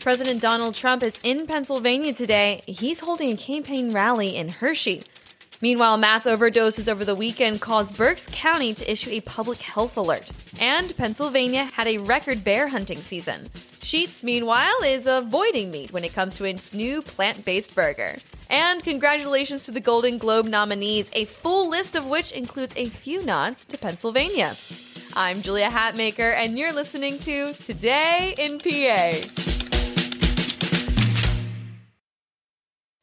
President Donald Trump is in Pennsylvania today. He's holding a campaign rally in Hershey. Meanwhile, mass overdoses over the weekend caused Berks County to issue a public health alert. And Pennsylvania had a record bear hunting season. Sheetz, meanwhile, is avoiding meat when it comes to its new plant-based burger. And congratulations to the Golden Globe nominees, a full list of which includes a few nods to Pennsylvania. I'm Julia Hatmaker, and you're listening to Today in PA.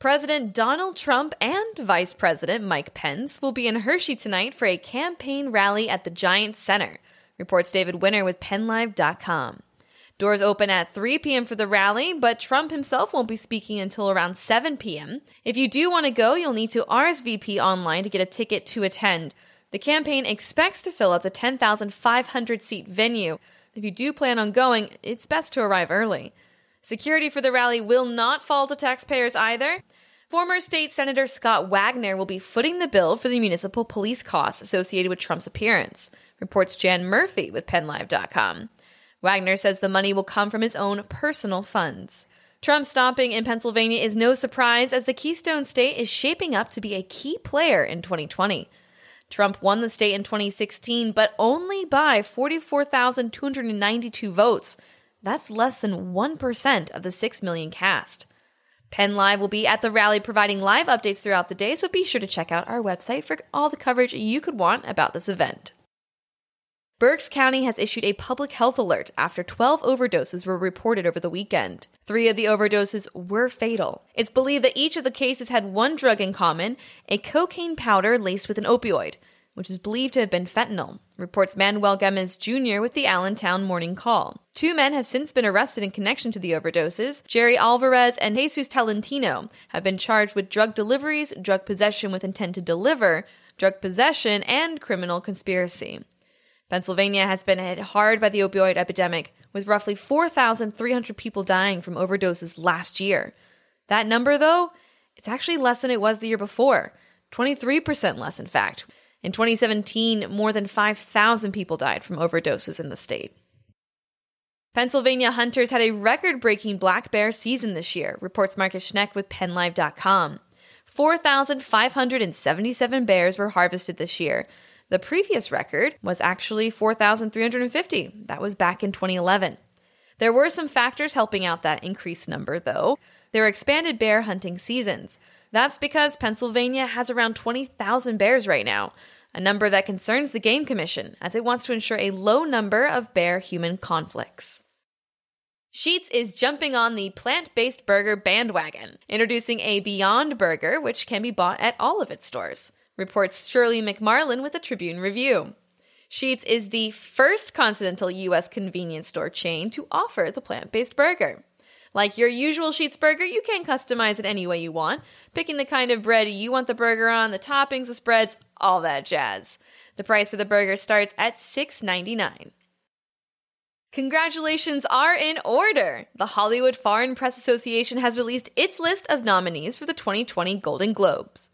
President Donald Trump and Vice President Mike Pence will be in Hershey tonight for a campaign rally at the Giant Center, reports David Winner with PennLive.com. Doors open at 3 p.m. for the rally, but Trump himself won't be speaking until around 7 p.m. If you do want to go, you'll need to RSVP online to get a ticket to attend. The campaign expects to fill up the 10,500-seat venue. If you do plan on going, it's best to arrive early. Security for the rally will not fall to taxpayers either. Former State Senator Scott Wagner will be footing the bill for the municipal police costs associated with Trump's appearance, reports Jan Murphy with PennLive.com. Wagner says the money will come from his own personal funds. Trump stomping in Pennsylvania is no surprise, as the Keystone State is shaping up to be a key player in 2020. Trump won the state in 2016, but only by 44,292 votes. That's less than 1% of the 6 million cast. Penn Live will be at the rally providing live updates throughout the day, so be sure to check out our website for all the coverage you could want about this event. Berks County has issued a public health alert after 12 overdoses were reported over the weekend. 3 of the overdoses were fatal. It's believed that each of the cases had one drug in common, a cocaine powder laced with an opioid, which is believed to have been fentanyl, reports Manuel Gomez Jr. with the Allentown Morning Call. 2 men have since been arrested in connection to the overdoses. Jerry Alvarez and Jesus Talentino have been charged with drug deliveries, drug possession with intent to deliver, drug possession, and criminal conspiracy. Pennsylvania has been hit hard by the opioid epidemic, with roughly 4,300 people dying from overdoses last year. That number, though, it's actually less than it was the year before, 23% less, in fact. In 2017, more than 5,000 people died from overdoses in the state. Pennsylvania hunters had a record-breaking black bear season this year, reports Marcus Schneck with PennLive.com. 4,577 bears were harvested this year. The previous record was actually 4,350. That was back in 2011. There were some factors helping out that increased number, though. There were expanded bear hunting seasons. That's because Pennsylvania has around 20,000 bears right now, a number that concerns the Game Commission, as it wants to ensure a low number of bear-human conflicts. Sheetz is jumping on the plant-based burger bandwagon, introducing a Beyond Burger, which can be bought at all of its stores, reports Shirley McMarlin with the Tribune Review. Sheetz is the first continental U.S. convenience store chain to offer the plant-based burger. Like your usual Sheetz burger, you can customize it any way you want, picking the kind of bread you want the burger on, the toppings, the spreads, all that jazz. The price for the burger starts at $6.99. Congratulations are in order! The Hollywood Foreign Press Association has released its list of nominees for the 2020 Golden Globes.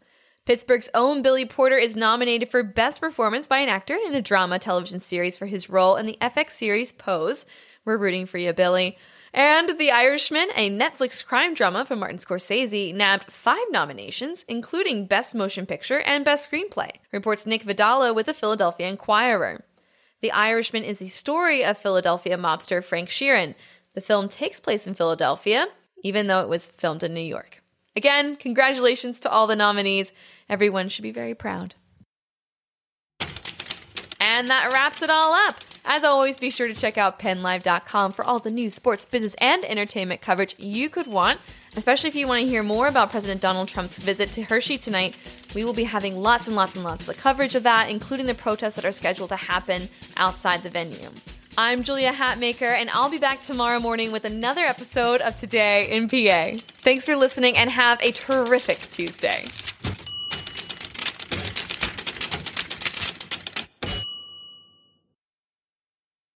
Pittsburgh's own Billy Porter is nominated for Best Performance by an Actor in a Drama television series for his role in the FX series Pose. We're rooting for you, Billy. And The Irishman, a Netflix crime drama from Martin Scorsese, nabbed 5 nominations, including Best Motion Picture and Best Screenplay, reports Nick Vidala with the Philadelphia Inquirer. The Irishman is the story of Philadelphia mobster Frank Sheeran. The film takes place in Philadelphia, even though it was filmed in New York. Again, congratulations to all the nominees. Everyone should be very proud. And that wraps it all up. As always, be sure to check out PennLive.com for all the news, sports, business, and entertainment coverage you could want. Especially if you want to hear more about President Donald Trump's visit to Hershey tonight, we will be having lots and lots and lots of coverage of that, including the protests that are scheduled to happen outside the venue. I'm Julia Hatmaker, and I'll be back tomorrow morning with another episode of Today in PA. Thanks for listening, and have a terrific Tuesday.